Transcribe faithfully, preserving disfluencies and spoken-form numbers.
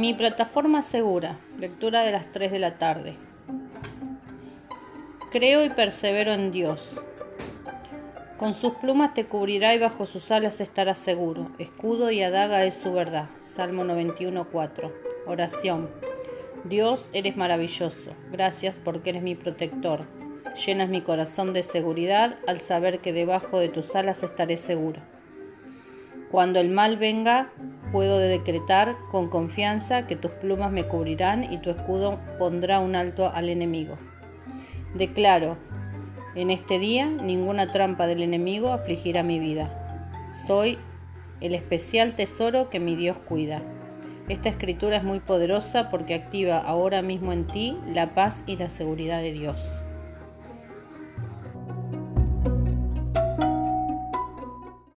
Mi plataforma segura, lectura de las tres de la tarde. Creo y persevero en Dios. Con sus plumas te cubrirá y bajo sus alas estarás seguro. Escudo y adaga es su verdad. Salmo noventa y uno, cuatro. Oración. Dios, eres maravilloso. Gracias porque eres mi protector. Llenas mi corazón de seguridad al saber que debajo de tus alas estaré seguro. Cuando el mal venga, puedo decretar con confianza que tus plumas me cubrirán y tu escudo pondrá un alto al enemigo. Declaro, en este día, ninguna trampa del enemigo afligirá mi vida. Soy el especial tesoro que mi Dios cuida. Esta escritura es muy poderosa porque activa ahora mismo en ti la paz y la seguridad de Dios.